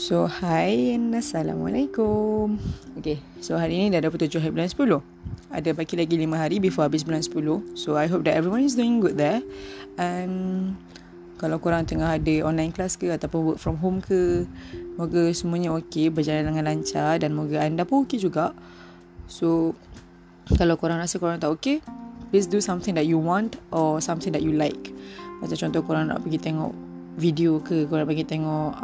So, hi and Assalamualaikum. Okay, so hari ni dah 27 hari bulan 10. Ada baki lagi 5 hari before habis bulan 10. So, I hope that everyone is doing good there. And kalau korang tengah ada online class ke ataupun work from home ke, moga semuanya okay, berjalan dengan lancar dan moga anda pun okay juga. So, kalau korang rasa korang tak okay, please do something that you want or something that you like. Macam contoh korang nak pergi tengok video ke, korang pergi tengok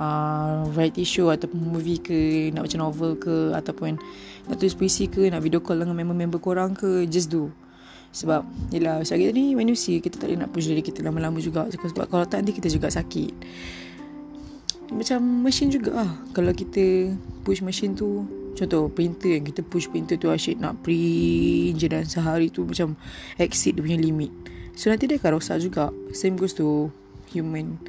variety show ataupun movie ke, nak baca novel ke, ataupun nak tulis puisi ke, nak video call dengan member-member korang ke, just do. Sebab yelah, sebab kita ni manusia, kita tak boleh nak push diri kita lama-lama juga, sebab kalau tak nanti kita juga sakit. Macam mesin juga lah, kalau kita push mesin tu, contoh printer, kita push printer tu asyik nak print je dan sehari tu macam exceed dia punya limit, so nanti dia akan rosak juga. Same goes to human.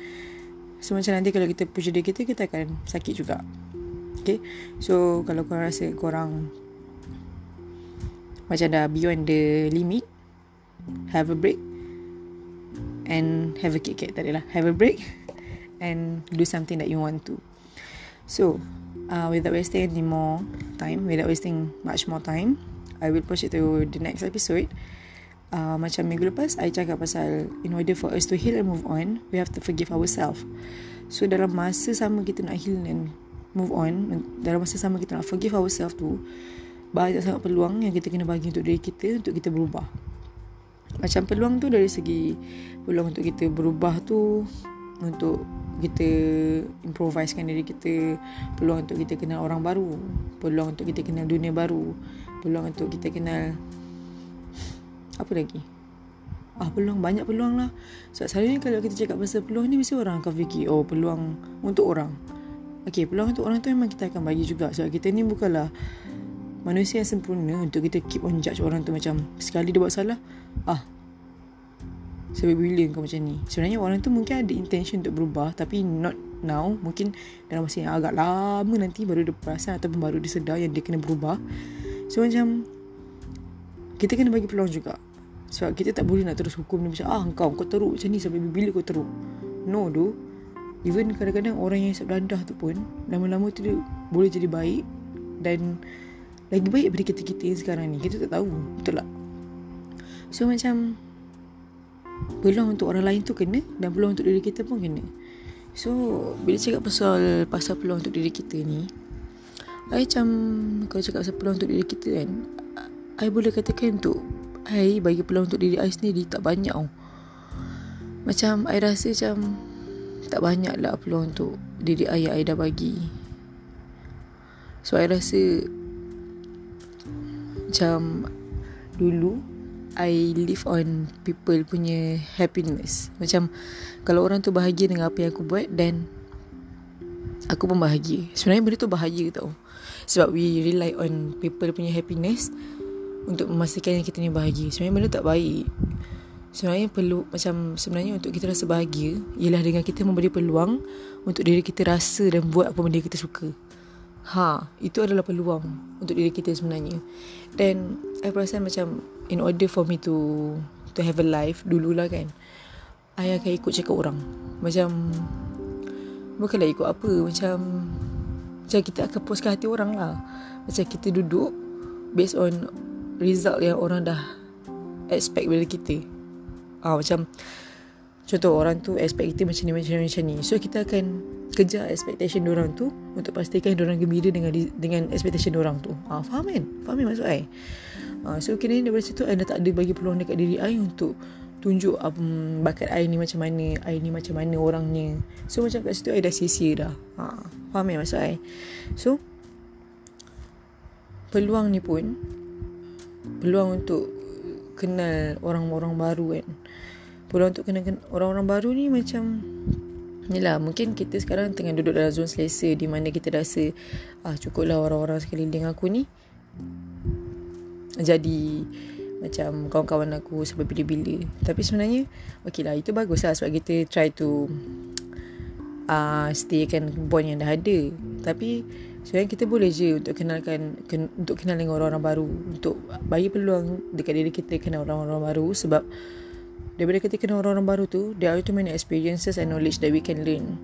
So macam nanti kalau kita push diri kita, kita akan sakit juga. Okay, so kalau korang rasa korang macam dah beyond the limit, have a break and have a KitKat. Tak adalah, have a break and do something that you want to. So without wasting any more time, without wasting much more time, I will push it to the next episode. Macam minggu lepas I cakap pasal in order for us to heal and move on, we have to forgive ourselves. So dalam masa sama kita nak heal and move on, dalam masa sama kita nak forgive ourselves tu, banyak sangat peluang yang kita kena bagi untuk diri kita, untuk kita berubah. Macam peluang tu dari segi peluang untuk kita berubah tu, untuk kita improvisekan diri kita, peluang untuk kita kenal orang baru, peluang untuk kita kenal dunia baru, peluang untuk kita kenal apa lagi? Peluang, banyak peluang lah. Sebab selalunya kalau kita cakap pasal peluang ni, mesti orang akan fikir, oh peluang untuk orang. Okay, peluang untuk orang tu memang kita akan bagi juga. Sebab kita ni bukanlah manusia yang sempurna untuk kita keep on judge orang tu. Macam sekali dia buat salah, sebab bila kau macam ni. Sebenarnya orang tu mungkin ada intention untuk berubah, tapi not now. Mungkin dalam masa yang agak lama nanti baru dia perasan ataupun baru dia sedar yang dia kena berubah. So macam kita kena bagi peluang juga. Sebab kita tak boleh nak terus hukum dia macam kau teruk macam ni, sampai bila kau teruk. No doh. Even kadang-kadang orang yang isap dadah tu pun lama-lama tu dia boleh jadi baik, dan lagi baik daripada kita-kita yang sekarang ni. Kita tak tahu, betul tak? So macam peluang untuk orang lain tu kena, dan peluang untuk diri kita pun kena. So bila cakap pasal peluang untuk diri kita ni, I macam kalau cakap pasal peluang untuk diri kita kan, I boleh katakan untuk I bagi peluang untuk diri I sendiri tak banyak tau. Macam I rasa macam tak banyak lah peluang untuk diri I yang I dah bagi. So I rasa macam dulu I live on people punya happiness. Macam kalau orang tu bahagia dengan apa yang aku buat, then aku pun bahagia. Sebenarnya benda tu bahaya tau, sebab we rely on people punya happiness untuk memastikan kita ni bahagia. Sebenarnya benda tak baik. Sebenarnya perlu, macam sebenarnya untuk kita rasa bahagia ialah dengan kita memberi peluang untuk diri kita rasa dan buat apa benda kita suka. Itu adalah peluang untuk diri kita sebenarnya. Dan I perasan macam in order for me to have a life, dululah kan, I akan ikut cakap orang. Macam bukanlah ikut apa, macam kita akan puaskan hati orang lah. Macam kita duduk based on result yang orang dah expect bila kita macam contoh orang tu expect kita macam ni. So kita akan kejar expectation diorang tu untuk pastikan diorang gembira dengan expectation diorang tu. Faham kan maksud I? So kira ni daripada situ I dah tak ada bagi peluang dekat diri I untuk tunjuk bakat I ni macam mana, I ni macam mana orangnya. So macam kat situ I dah sia-sia dah. Faham kan maksud I? So peluang ni pun, peluang untuk kenal orang-orang baru kan, peluang untuk kenal orang-orang baru ni macam yelah, mungkin kita sekarang tengah duduk dalam zon selesa di mana kita rasa cukuplah orang-orang sekeliling aku ni jadi macam kawan-kawan aku sampai bila-bila. Tapi sebenarnya okay lah, itu bagus lah sebab kita try to staykan bond yang dah ada. Tapi sebenarnya kita boleh je untuk kenal dengan orang-orang baru, untuk bagi peluang dekat diri kita kenal orang-orang baru. Sebab daripada kita kenal orang-orang baru tu, there are too many experiences and knowledge that we can learn.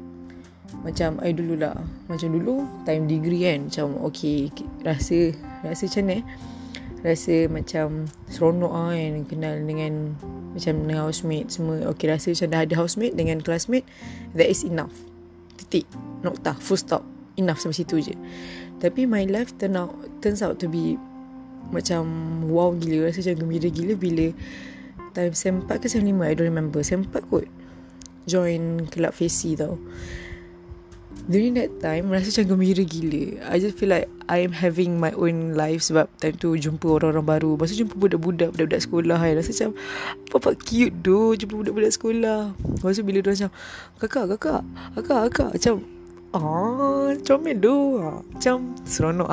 Macam I dululah, macam dulu time degree kan, macam okay, Rasa macam ni, rasa macam seronok lah kan, kenal dengan macam dengan housemate semua. Okay, rasa macam dah ada housemate dengan classmate, that is enough. Titik, noktah, full stop, enough sampai situ je. Tapi my life turns out to be macam wow gila. Rasa macam gembira gila bila time sem 4 ke sem 5, I don't remember. Sem 4 kot join Kelab Fesi tau. During that time rasa macam gembira gila. I just feel like I am having my own life. Sebab time tu jumpa orang-orang baru, masa jumpa budak-budak sekolah kan, rasa macam apa cute doh, jumpa budak-budak sekolah. Lepas tu bila dia macam Kakak macam comel doh, macam seronok.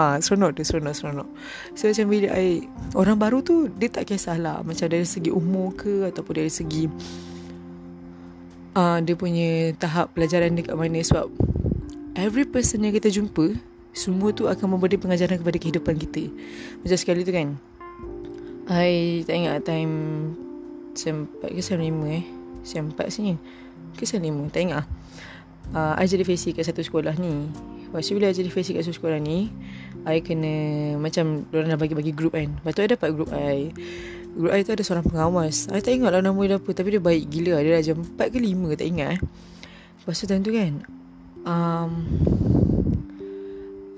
So macam bila I, orang baru tu dia tak kisahlah macam dari segi umur ke ataupun dari segi dia punya tahap pelajaran dekat mana. Sebab every person yang kita jumpa, semua tu akan memberi pengajaran kepada kehidupan kita. Macam sekali tu kan, I tak ingat time sem 4 ke sem 5 sem 4 sebenarnya ke sem 5, tak ingat I jadi FESI kat satu sekolah ni. Lepas tu bila I jadi FESI kat satu sekolah ni, I kena macam diorang dah bagi-bagi group kan. Lepas tu I dapat group I. Group I tu ada seorang pengawas, I tak ingat lah nama dia apa, tapi dia baik gila. Dia dah jam 4 ke 5 tak ingat Lepas tu time tu kan,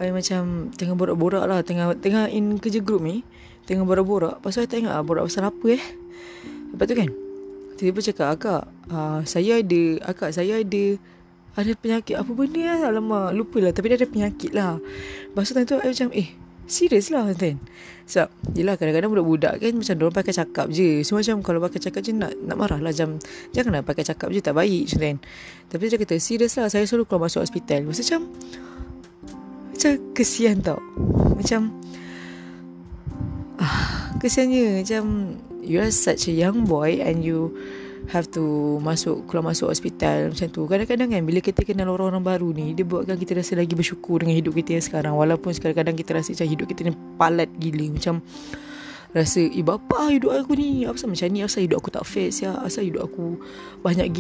I macam tengah borak-borak lah, Tengah in kerja group ni, tengah borak-borak. Lepas tu I tak ingat lah borak pasal apa Lepas tu kan tiba-tiba cakap, Akak saya ada penyakit apa benda lah, alamak lupa lah, tapi dia ada penyakit lah. Lepas tu time tu I macam serius lah then. Sebab yelah kadang-kadang budak-budak kan macam diorang pakai cakap je. So macam kalau pakai cakap je nak marah lah, janganlah pakai cakap je, tak baik macam kan. Tapi dia kata serius lah, saya suruh keluar masuk hospital. Maksud Macam kesian tau. Macam kesiannya, macam you are such a young boy and you have to keluar masuk hospital macam tu. Kadang-kadang kan bila kita kenal orang-orang baru ni, dia buatkan kita rasa lagi bersyukur dengan hidup kita yang sekarang. Walaupun kadang-kadang kita rasa macam hidup kita ni palat gila, macam rasa bapa hidup aku ni, asal macam ni, asal hidup aku tak fair sia, asal hidup aku banyak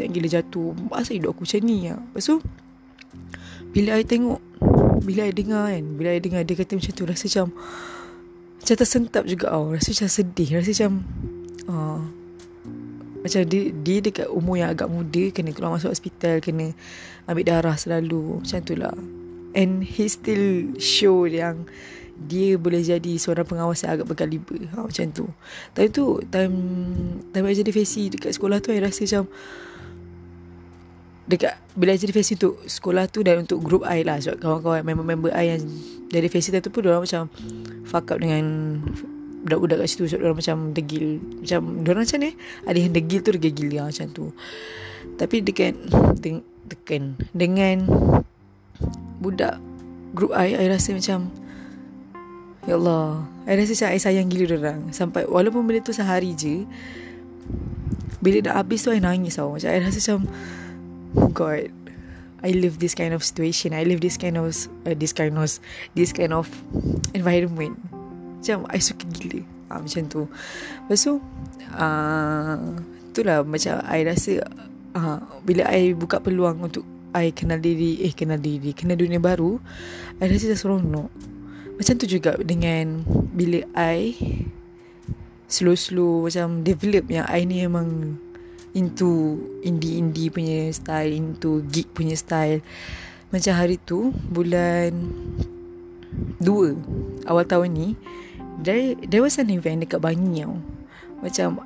gila jatuh, asal hidup aku macam ni . Lepas tu bila I dengar dia kata macam tu, rasa macam tersentap juga . Rasa macam sedih, rasa macam macam dia dekat umur yang agak muda kena keluar masuk hospital, kena ambil darah selalu, macam tu lah. And he still show yang dia boleh jadi seorang pengawas yang agak berkaliber macam tu. Time I jadi FESI dekat sekolah tu, I rasa macam dekat bila I jadi FESI untuk sekolah tu dan untuk group I lah. Sebab kawan-kawan member-member I yang jadi FESI tu pun diorang macam fuck up dengan budak-budak kat situ. So diorang macam degil, macam diorang macam ni, ada yang degil tu degil gila macam tu. Tapi dengan budak group I rasa macam ya Allah, I rasa macam I sayang gila diorang. Sampai walaupun benda tu sehari je, bila dah habis tu I nangis . Macam I rasa macam oh God, I love this kind of situation, I love this kind of environment. Macam I suka gila macam tu. Lepas tu itulah macam I rasa bila I buka peluang untuk I kenal diri, kenal dunia baru, I rasa seronok. Macam tu juga dengan bila I slow-slow macam develop yang I ni memang into indie punya style, into geek punya style. Macam hari tu bulan 2 awal tahun ni, there was an event dekat Bangi . Macam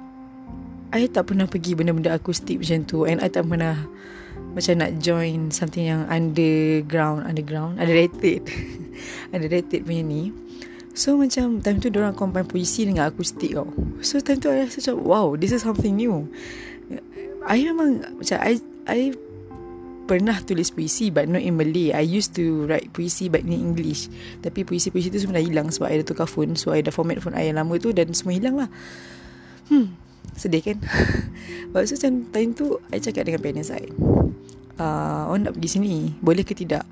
I tak pernah pergi benda-benda akustik macam tu, and I tak pernah macam nak join something yang underground, underrated punya ni. So macam time tu diorang combine puisi dengan akustik . So time tu I rasa macam wow, this is something new. I memang macam I pernah tulis puisi but not in Malay. I used to write puisi but in English. Tapi puisi-puisi tu semua dah hilang sebab I dah tukar phone. So I dah format phone I yang lama tu dan semua hilang lah. Sedih kan? Lepas tu macam time tu I cakap dengan parents I, orang nak pergi sini, boleh ke tidak?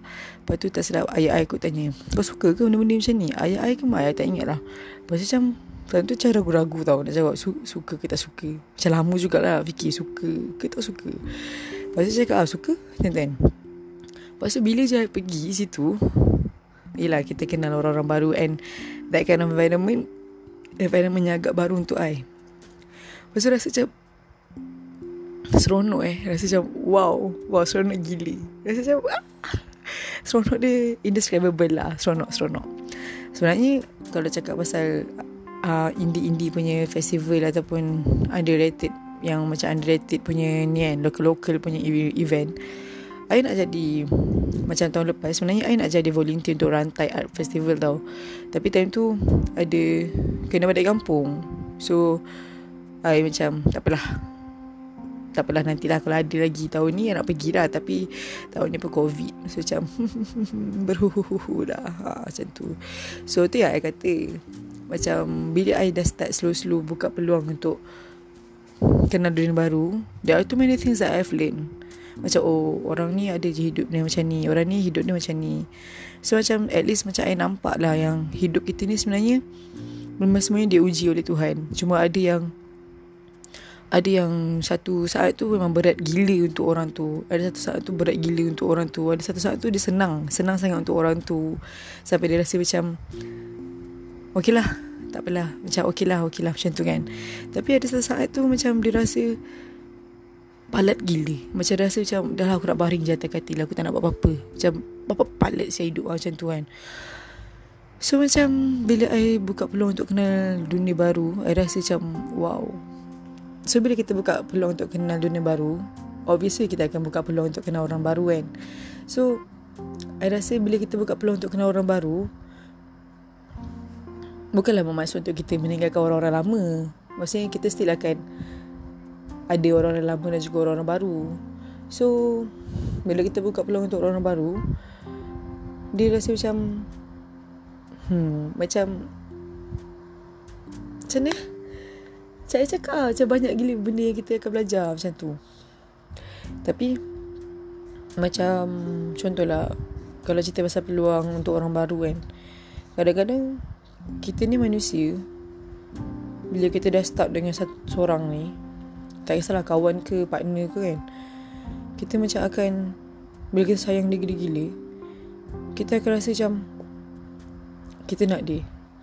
Lepas tu tak sedap ayah I ikut tanya, kau suka ke benda-benda macam ni? Ayah I ke mak I tak ingat lah. Lepas tu macam time tu macam ragu-ragu tau nak jawab suka ke tak suka. Macam lama jugalah fikir suka ke tak suka. Lepas tu cakap suka. Lepas tu bila je pergi situ, yelah kita kenal orang-orang baru and that kind of environment yang agak baru untuk I. Lepas tu rasa macam seronok rasa macam wow seronok gila. Rasa macam seronok dia indescribable lah, seronok. Sebenarnya kalau cakap pasal indie punya festival ataupun underrated, yang macam underrated punya ni kan, local punya event, I nak jadi, macam tahun lepas sebenarnya I nak jadi volunteer untuk rantai art festival tau. Tapi time tu ada kena badai kampung. So I macam tak apalah nantilah kalau ada lagi. Tahun ni I nak pergi lah, tapi tahun ni pun COVID. So macam berhuhuhuhu lah, macam tu. So tu yang I kata, macam bila I dah start slow-slow buka peluang untuk kenal dunia baru, there are too many things that I've learned. Macam orang ni ada je hidup dia macam ni, orang ni hidup dia macam ni. So macam at least macam I nampak lah yang hidup kita ni sebenarnya memang semuanya diuji oleh Tuhan. Cuma ada yang satu saat tu memang berat gila untuk orang tu, ada satu saat tu berat gila untuk orang tu, ada satu saat tu dia senang sangat untuk orang tu, sampai dia rasa macam okeylah, tak apalah, macam okeylah macam tu kan. Tapi ada satu saat tu macam dia rasa palat gila, macam rasa macam dah lah aku nak baring je atas katil, aku tak nak buat apa-apa, macam apa palat saya hidup macam tu kan. So macam bila I buka peluang untuk kenal dunia baru, I rasa macam wow. So bila kita buka peluang untuk kenal dunia baru, obviously kita akan buka peluang untuk kenal orang baru kan. So I rasa bila kita buka peluang untuk kenal orang baru, bukanlah bermaksud untuk kita meninggalkan orang-orang lama. Maksudnya kita still akan ada orang-orang lama dan juga orang-orang baru. So bila kita buka peluang untuk orang-orang baru, dia rasa macam macam ni saya cakap macam banyak gila benda yang kita akan belajar macam tu. Tapi macam contohlah, kalau cerita pasal peluang untuk orang baru kan, kadang-kadang kita ni manusia, bila kita dah start dengan satu seorang ni, tak kisahlah kawan ke partner ke kan, kita macam akan, bila kita sayang dia gila-gila, kita akan rasa macam kita nak dia,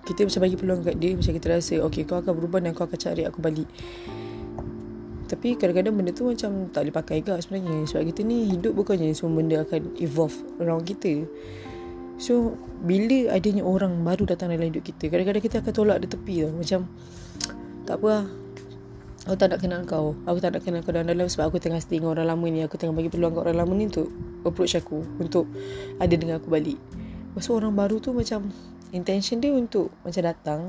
kita macam bagi peluang kat dia, macam kita rasa okay, kau akan berubah dan kau akan cari aku balik. Tapi kadang-kadang benda tu macam tak boleh pakai juga sebenarnya, sebab kita ni hidup bukannya semua benda akan evolve around kita. So bila adanya orang baru datang dalam hidup kita, kadang-kadang kita akan tolak dia tepi tau, macam tak apa lah, aku tak nak kenal kau, aku tak nak kenal kau dalam-dalam, sebab aku tengah stay dengan orang lama ni, aku tengah bagi peluang kat orang lama ni untuk approach aku, untuk ada dengan aku balik. Lepas orang baru tu macam intention dia untuk macam datang,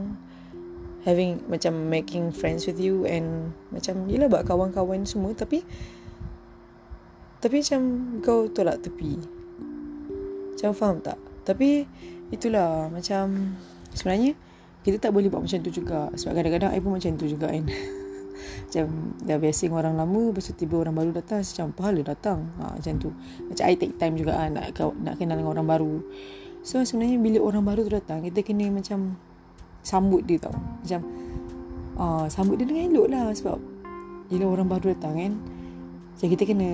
having macam making friends with you and macam yelah buat kawan-kawan semua, tapi macam kau tolak tepi, macam faham tak? Tapi itulah, macam sebenarnya kita tak boleh buat macam tu juga, sebab kadang-kadang I pun macam tu juga kan. Macam dah biasa orang lama, lepas tu tiba orang baru datang, macam pahala datang, macam tu. Macam I take time juga nak kenal dengan orang baru. So sebenarnya bila orang baru tu datang, kita kena macam sambut dia tau, macam sambut dia dengan elok lah, sebab bila orang baru datang kan, macam kita kena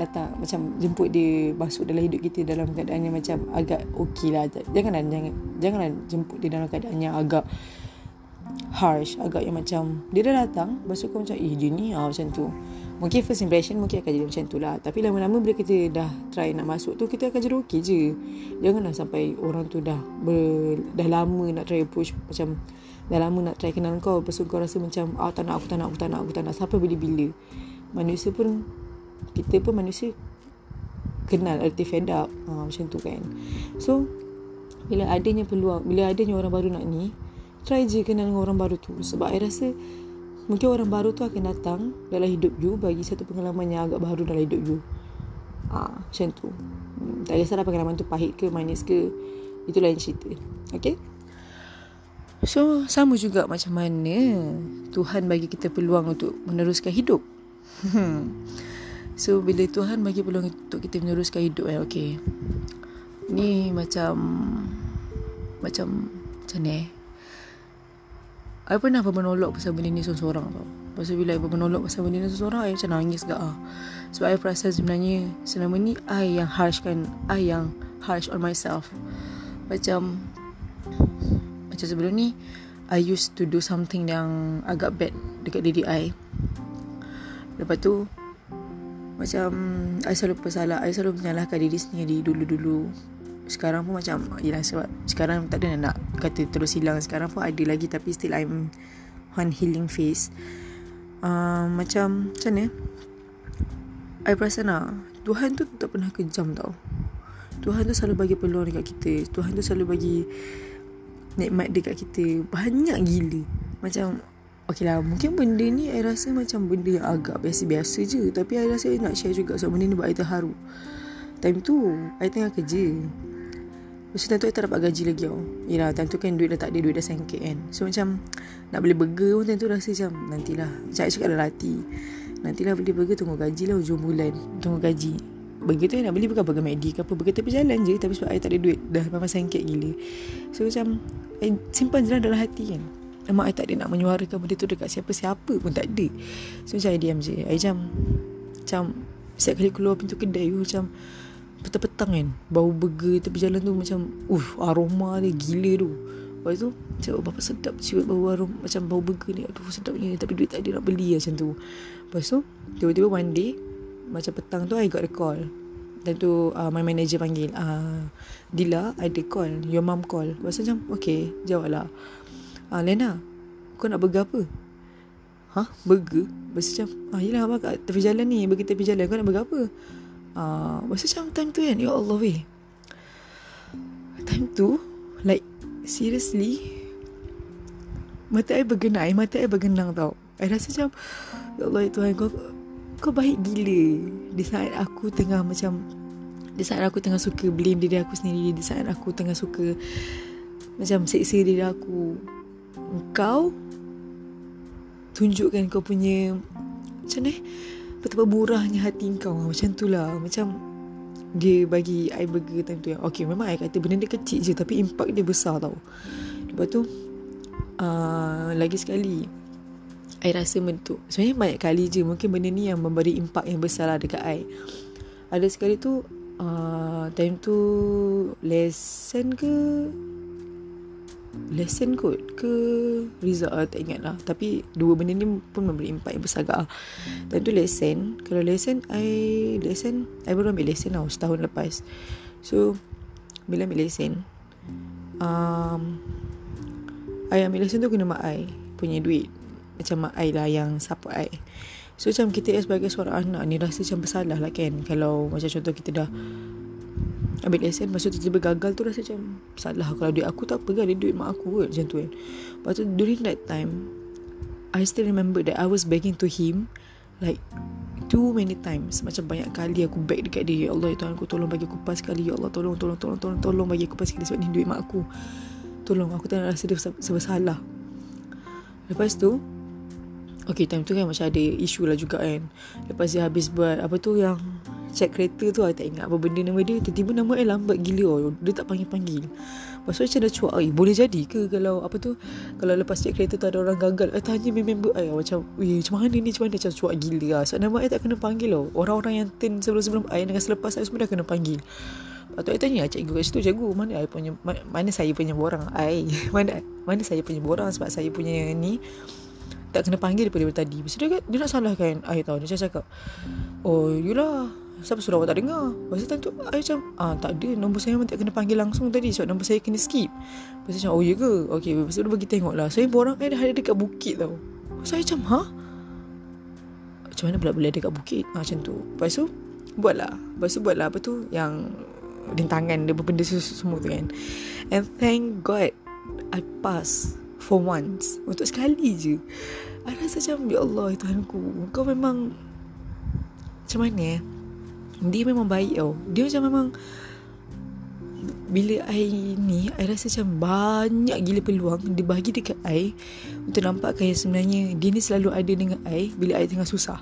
datang, macam jemput dia masuk dalam hidup kita dalam keadaannya macam agak okey lah. Janganlah jemput dia dalam keadaannya agak harsh, agak yang macam dia dah datang lepas tu kau macam dia ni macam tu. Mungkin first impression mungkin akan jadi macam tu lah, tapi lama-lama bila kita dah try nak masuk tu, kita akan jadi okey je. Janganlah sampai orang tu dah lama nak try approach, macam dah lama nak try kenal kau, lepas tu kau rasa macam tak nak sampai bila-bila. Manusia pun, kita pun manusia, kenal erti fed up macam tu kan. So bila adanya peluang, bila adanya orang baru nak ni, try je kenal dengan orang baru tu, sebab I rasa mungkin orang baru tu akan datang dalam hidup you bagi satu pengalaman yang agak baru dalam hidup you. Macam tu. Tak kisahlah pengalaman tu pahit ke manis ke, itu lain cerita. Okay. So sama juga macam mana Tuhan bagi kita peluang untuk meneruskan hidup. So bila Tuhan bagi peluang untuk kita meneruskan hidup kan, okay, ni macam mana I pernah bermonolog pasal benda ni seorang-seorang tau. Lepas tu bila I bermenolak pasal benda ni seseorang, I macam nangis gak ah. Sebab I perasaan sebenarnya selama ni I yang harsh on myself. Macam sebelum ni I used to do something yang agak bad dekat diri I. Lepas tu macam I selalu bersalah, I selalu menyalahkan diri sendiri dulu-dulu. Sekarang pun macam yelah, sebab sekarang tak ada nak kata terus hilang. Sekarang pun ada lagi, tapi still I'm on healing phase. Macam mana I perasan lah, Tuhan tu tak pernah kejam tau. Tuhan tu selalu bagi peluang dekat kita. Tuhan tu selalu bagi nikmat dekat kita, banyak gila. Macam okay lah, mungkin benda ni I rasa macam benda yang agak biasa-biasa je, tapi I rasa I nak share juga sebab benda ni buat I terharu. Time tu I tengah kerja. Lepas tu time tu I tak dapat gaji lagi tau. Yelah time tu kan duit dah tak ada, duit dah sengkit kan. So macam nak beli burger pun time tu rasa macam nantilah. Macam I cakap dalam hati, nantilah beli burger, tunggu gaji lah hujung bulan, tunggu gaji. Burger tu yang nak beli bukan burger McD ke apa, burger tepi jalan je. Tapi sebab I tak ada duit, dah memang sengkit gila. So macam I simpan je dalam hati kan. Memang I tak ada nak menyuarakan benda tu dekat siapa-siapa pun tak ada. So macam I diam je. I macam setiap kali keluar pintu kedai tu, macam petang-petang kan, bau burger tepi jalan tu macam aroma dia gila tu. Lepas tu macam bapak sedap cium bau aroma, macam bau burger ni, aduh sedapnya. Tapi duit tak ada nak beli lah macam tu. Lepas tu tiba-tiba one day macam petang tu I got a call. Dan tu my manager panggil, Dila ada call, your mom call. Lepas tu macam okay, jawab lah. Lena, kau nak burger apa? Hah? Burger? Lepas tu macam yelah abang kat tepi jalan ni, burger tepi jalan, kau nak burger apa? Lepas tu macam time tu kan, ya Allah weh, time tu like seriously mata I bergenang tau. I rasa macam ya Allah Tuhan, kau baik gila. Di saat aku tengah suka blame diri aku sendiri, di saat aku tengah suka macam seksa diri aku, kau tunjukkan kau punya macam ni, betapa murahnya hati kau. Macam tu lah, macam dia bagi I burger time tu. Okay memang I kata benda dia kecil je, tapi impact dia besar tau. Lepas tu lagi sekali I rasa bentuk, sebenarnya banyak kali je mungkin benda ni yang memberi impak yang besar lah dekat I. Ada sekali tu time tu lesson ke result tak ingat lah, tapi dua benda ni pun memberi impak yang besar agak. Time tu lesson. Kalau lesson I baru ambil lesson tau, setahun lepas. So bila ambil lesson, I ambil lesson tu guna mak I punya duit. Macam mak I lah yang support I. So macam kita sebagai seorang anak ni rasa macam bersalah lah kan. Kalau macam contoh kita dah ambil lesen, lepas tu tiba-tiba gagal tu rasa macam salah. Kalau duit aku tak apa kan, dia duit mak aku kot, macam tu kan. Lepas tu during that time I still remember that I was begging to him like too many times. Macam banyak kali aku beg dekat dia, ya Allah Tuhan aku, tolong bagi aku pas sekali. Ya Allah tolong bagi aku pas sekali, sebab ni duit mak aku. Tolong, aku tak nak rasa dia bersalah. Lepas tu okay time tu kan macam ada isu lah juga kan. Lepas dia habis buat apa tu yang check kereta tu, I tak ingat apa benda nama dia. Tiba-tiba nama I lambat gila dia tak panggil-panggil. Lepas tu macam dah cuak, boleh jadi ke kalau apa tu, kalau lepas check kereta tu ada orang gagal, I tanya member I macam macam mana ni macam cuak gila lah. Sebab nama I tak kena panggil . Orang-orang yang turn sebelum I dengan selepas I semua dah kena panggil. Lepas tu I tanya cikgu kat situ, cikgu mana saya punya borang, sebab saya punya ni tak kena panggil daripada tadi. Lepas tu dia nak salahkan I tau. Dia cakap, oh yulah, siapa suruh awak tak dengar? Lepas tu I macam tak ada, nombor saya memang tak kena panggil langsung tadi, sebab nombor saya kena skip. Lepas tu macam oh ya ke? Okay, lepas tu dia bagi tengok lah. Saya borang I dah ada dekat bukit tau. Saya macam macam mana pula boleh ada dekat bukit? Macam tu. Lepas tu buatlah apa tu yang rintangan dia benda semua tu kan. And thank God I pass. For once, untuk sekali je I rasa macam ya Allah Tuhanku, kau memang macam mana dia memang baik tau. Dia macam memang bila I ni, I rasa macam banyak gila peluang dia bagi dekat I untuk nampakkan yang sebenarnya dia ni selalu ada dengan I bila I tengah susah.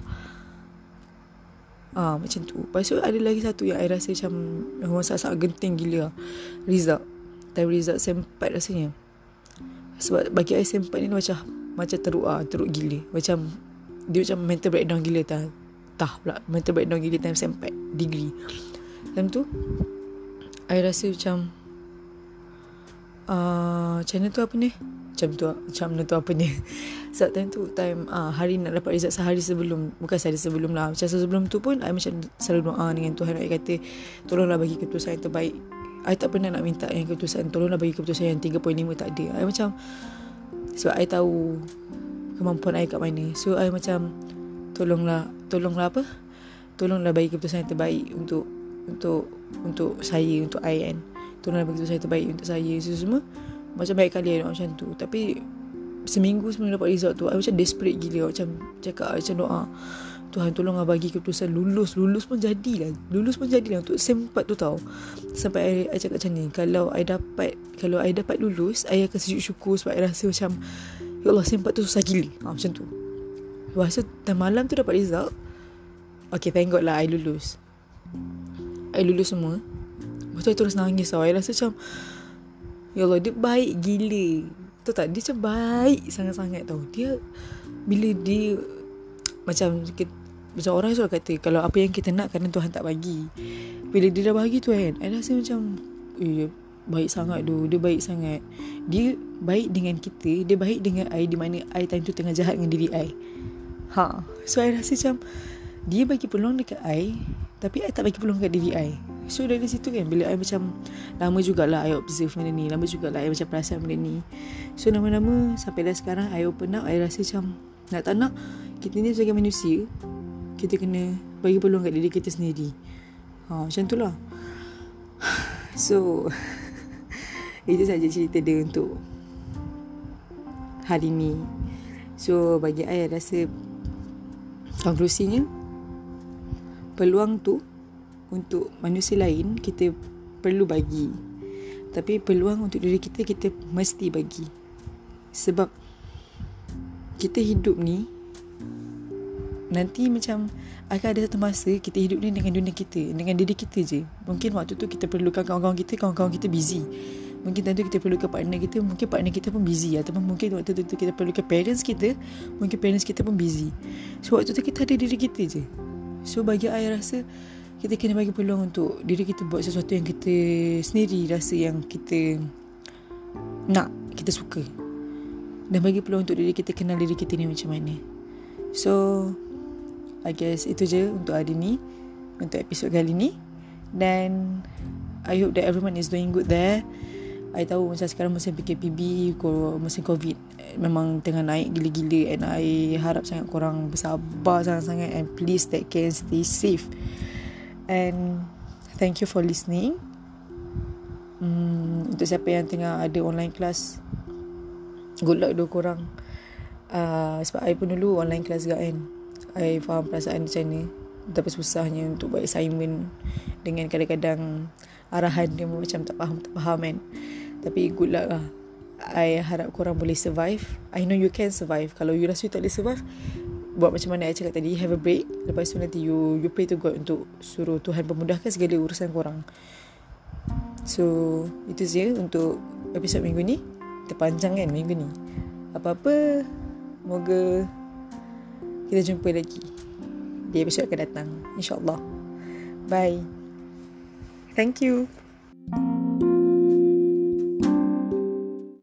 Macam tu. Lepas tu ada lagi satu yang I rasa macam sangat genting gila, Result sempat rasanya. Sebab bagi I sempat ni macam teruk gila. Macam dia macam mental breakdown gila pula. Mental breakdown gila time saya 4 degree. Time tu I rasa macam macam mana tu apa ni. Sebab time hari nak dapat result sehari sebelum lah. Macam sebelum tu pun I macam selalu doa dengan Tuhan. I kata tolonglah bagi keputusan yang terbaik. I tak pernah nak minta yang keputusan tolonglah bagi keputusan yang 3.5, tak ada. I macam sebab I tahu kemampuan I kat mana. So I macam Tolonglah bagi keputusan yang terbaik Untuk saya, untuk I kan. Tolonglah bagi keputusan yang terbaik untuk saya. So semua macam baik kali I nak macam tu. Tapi seminggu sebelum dapat result tu I macam desperate gila. Macam cakap, macam doa, Tuhan tolonglah bagi keputusan lulus pun jadilah untuk sem 4 tu tau. Sampai I cakap macam ni, Kalau I dapat lulus, I akan sujud syukur. Sebab I rasa macam ya Allah, sem 4 tu susah gila. Macam tu. Lepas tu malam tu dapat result, okay, thank God lah I lulus semua. Lepas tu I terus nangis tau. I rasa macam ya Allah, dia baik gila. Tahu tak, dia macam baik sangat-sangat tau. Dia bila dia Macam orang suruh kata kalau apa yang kita nak kadang Tuhan tak bagi. Bila dia dah bagi Tuhan, I rasa macam baik sangat tu. Dia baik sangat. Dia baik dengan kita. Dia baik dengan I, di mana I time tu tengah jahat dengan diri I. Ha. So I rasa macam dia bagi peluang dekat I, tapi I tak bagi peluang dekat diri I. So dari situ kan, bila I macam lama jugalah I observe benda ni, lama jugalah I macam perasan benda ni. So lama-lama sampai dah sekarang I open up. I rasa macam nak tak nak, kita ni sebagai manusia, kita kena bagi peluang kat diri kita sendiri. Ha, macam tu lah. So itu saja cerita dia untuk hari ni. So bagi I rasa konklusinya, peluang tu untuk manusia lain kita perlu bagi, tapi peluang untuk diri kita, kita mesti bagi. Sebab kita hidup ni nanti macam akan ada satu masa kita hidup ni dengan dunia kita, dengan diri kita je. Mungkin waktu tu kita perlukan kawan-kawan kita busy. Mungkin tentu kita perlukan partner kita, mungkin partner kita pun busy. Ataupun mungkin waktu tu kita perlukan parents kita, mungkin parents kita pun busy. So waktu tu kita ada diri kita je. So bagi I rasa kita kena bagi peluang untuk diri kita buat sesuatu yang kita sendiri rasa yang kita nak, kita suka. Dan bagi peluang untuk diri kita kenal diri kita ni macam mana. So I guess itu je untuk hari ni, untuk episod kali ni. Dan I hope that everyone is doing good there. I tahu macam sekarang musim PKPB, musim COVID memang tengah naik gila-gila. And I harap sangat korang bersabar sangat-sangat, and please take care, stay safe. And thank you for listening. Untuk siapa yang tengah ada online class, good luck dulu korang. Sebab I pun dulu online class juga kan. I faham perasaan macam ni, betapa susahnya untuk buat assignment dengan kadang-kadang arahan dia macam tak faham kan. Tapi good luck lah. I harap korang boleh survive. I know you can survive. Kalau you rasa you tak boleh survive, buat macam mana I cakap tadi, have a break. Lepas tu nanti you pray to God untuk suruh Tuhan memudahkan segala urusan korang. So itu je untuk episod minggu ni. Terpanjang kan minggu ni. Apa-apa, moga kita jumpa lagi di episod akan datang, InsyaAllah. Bye. Thank you.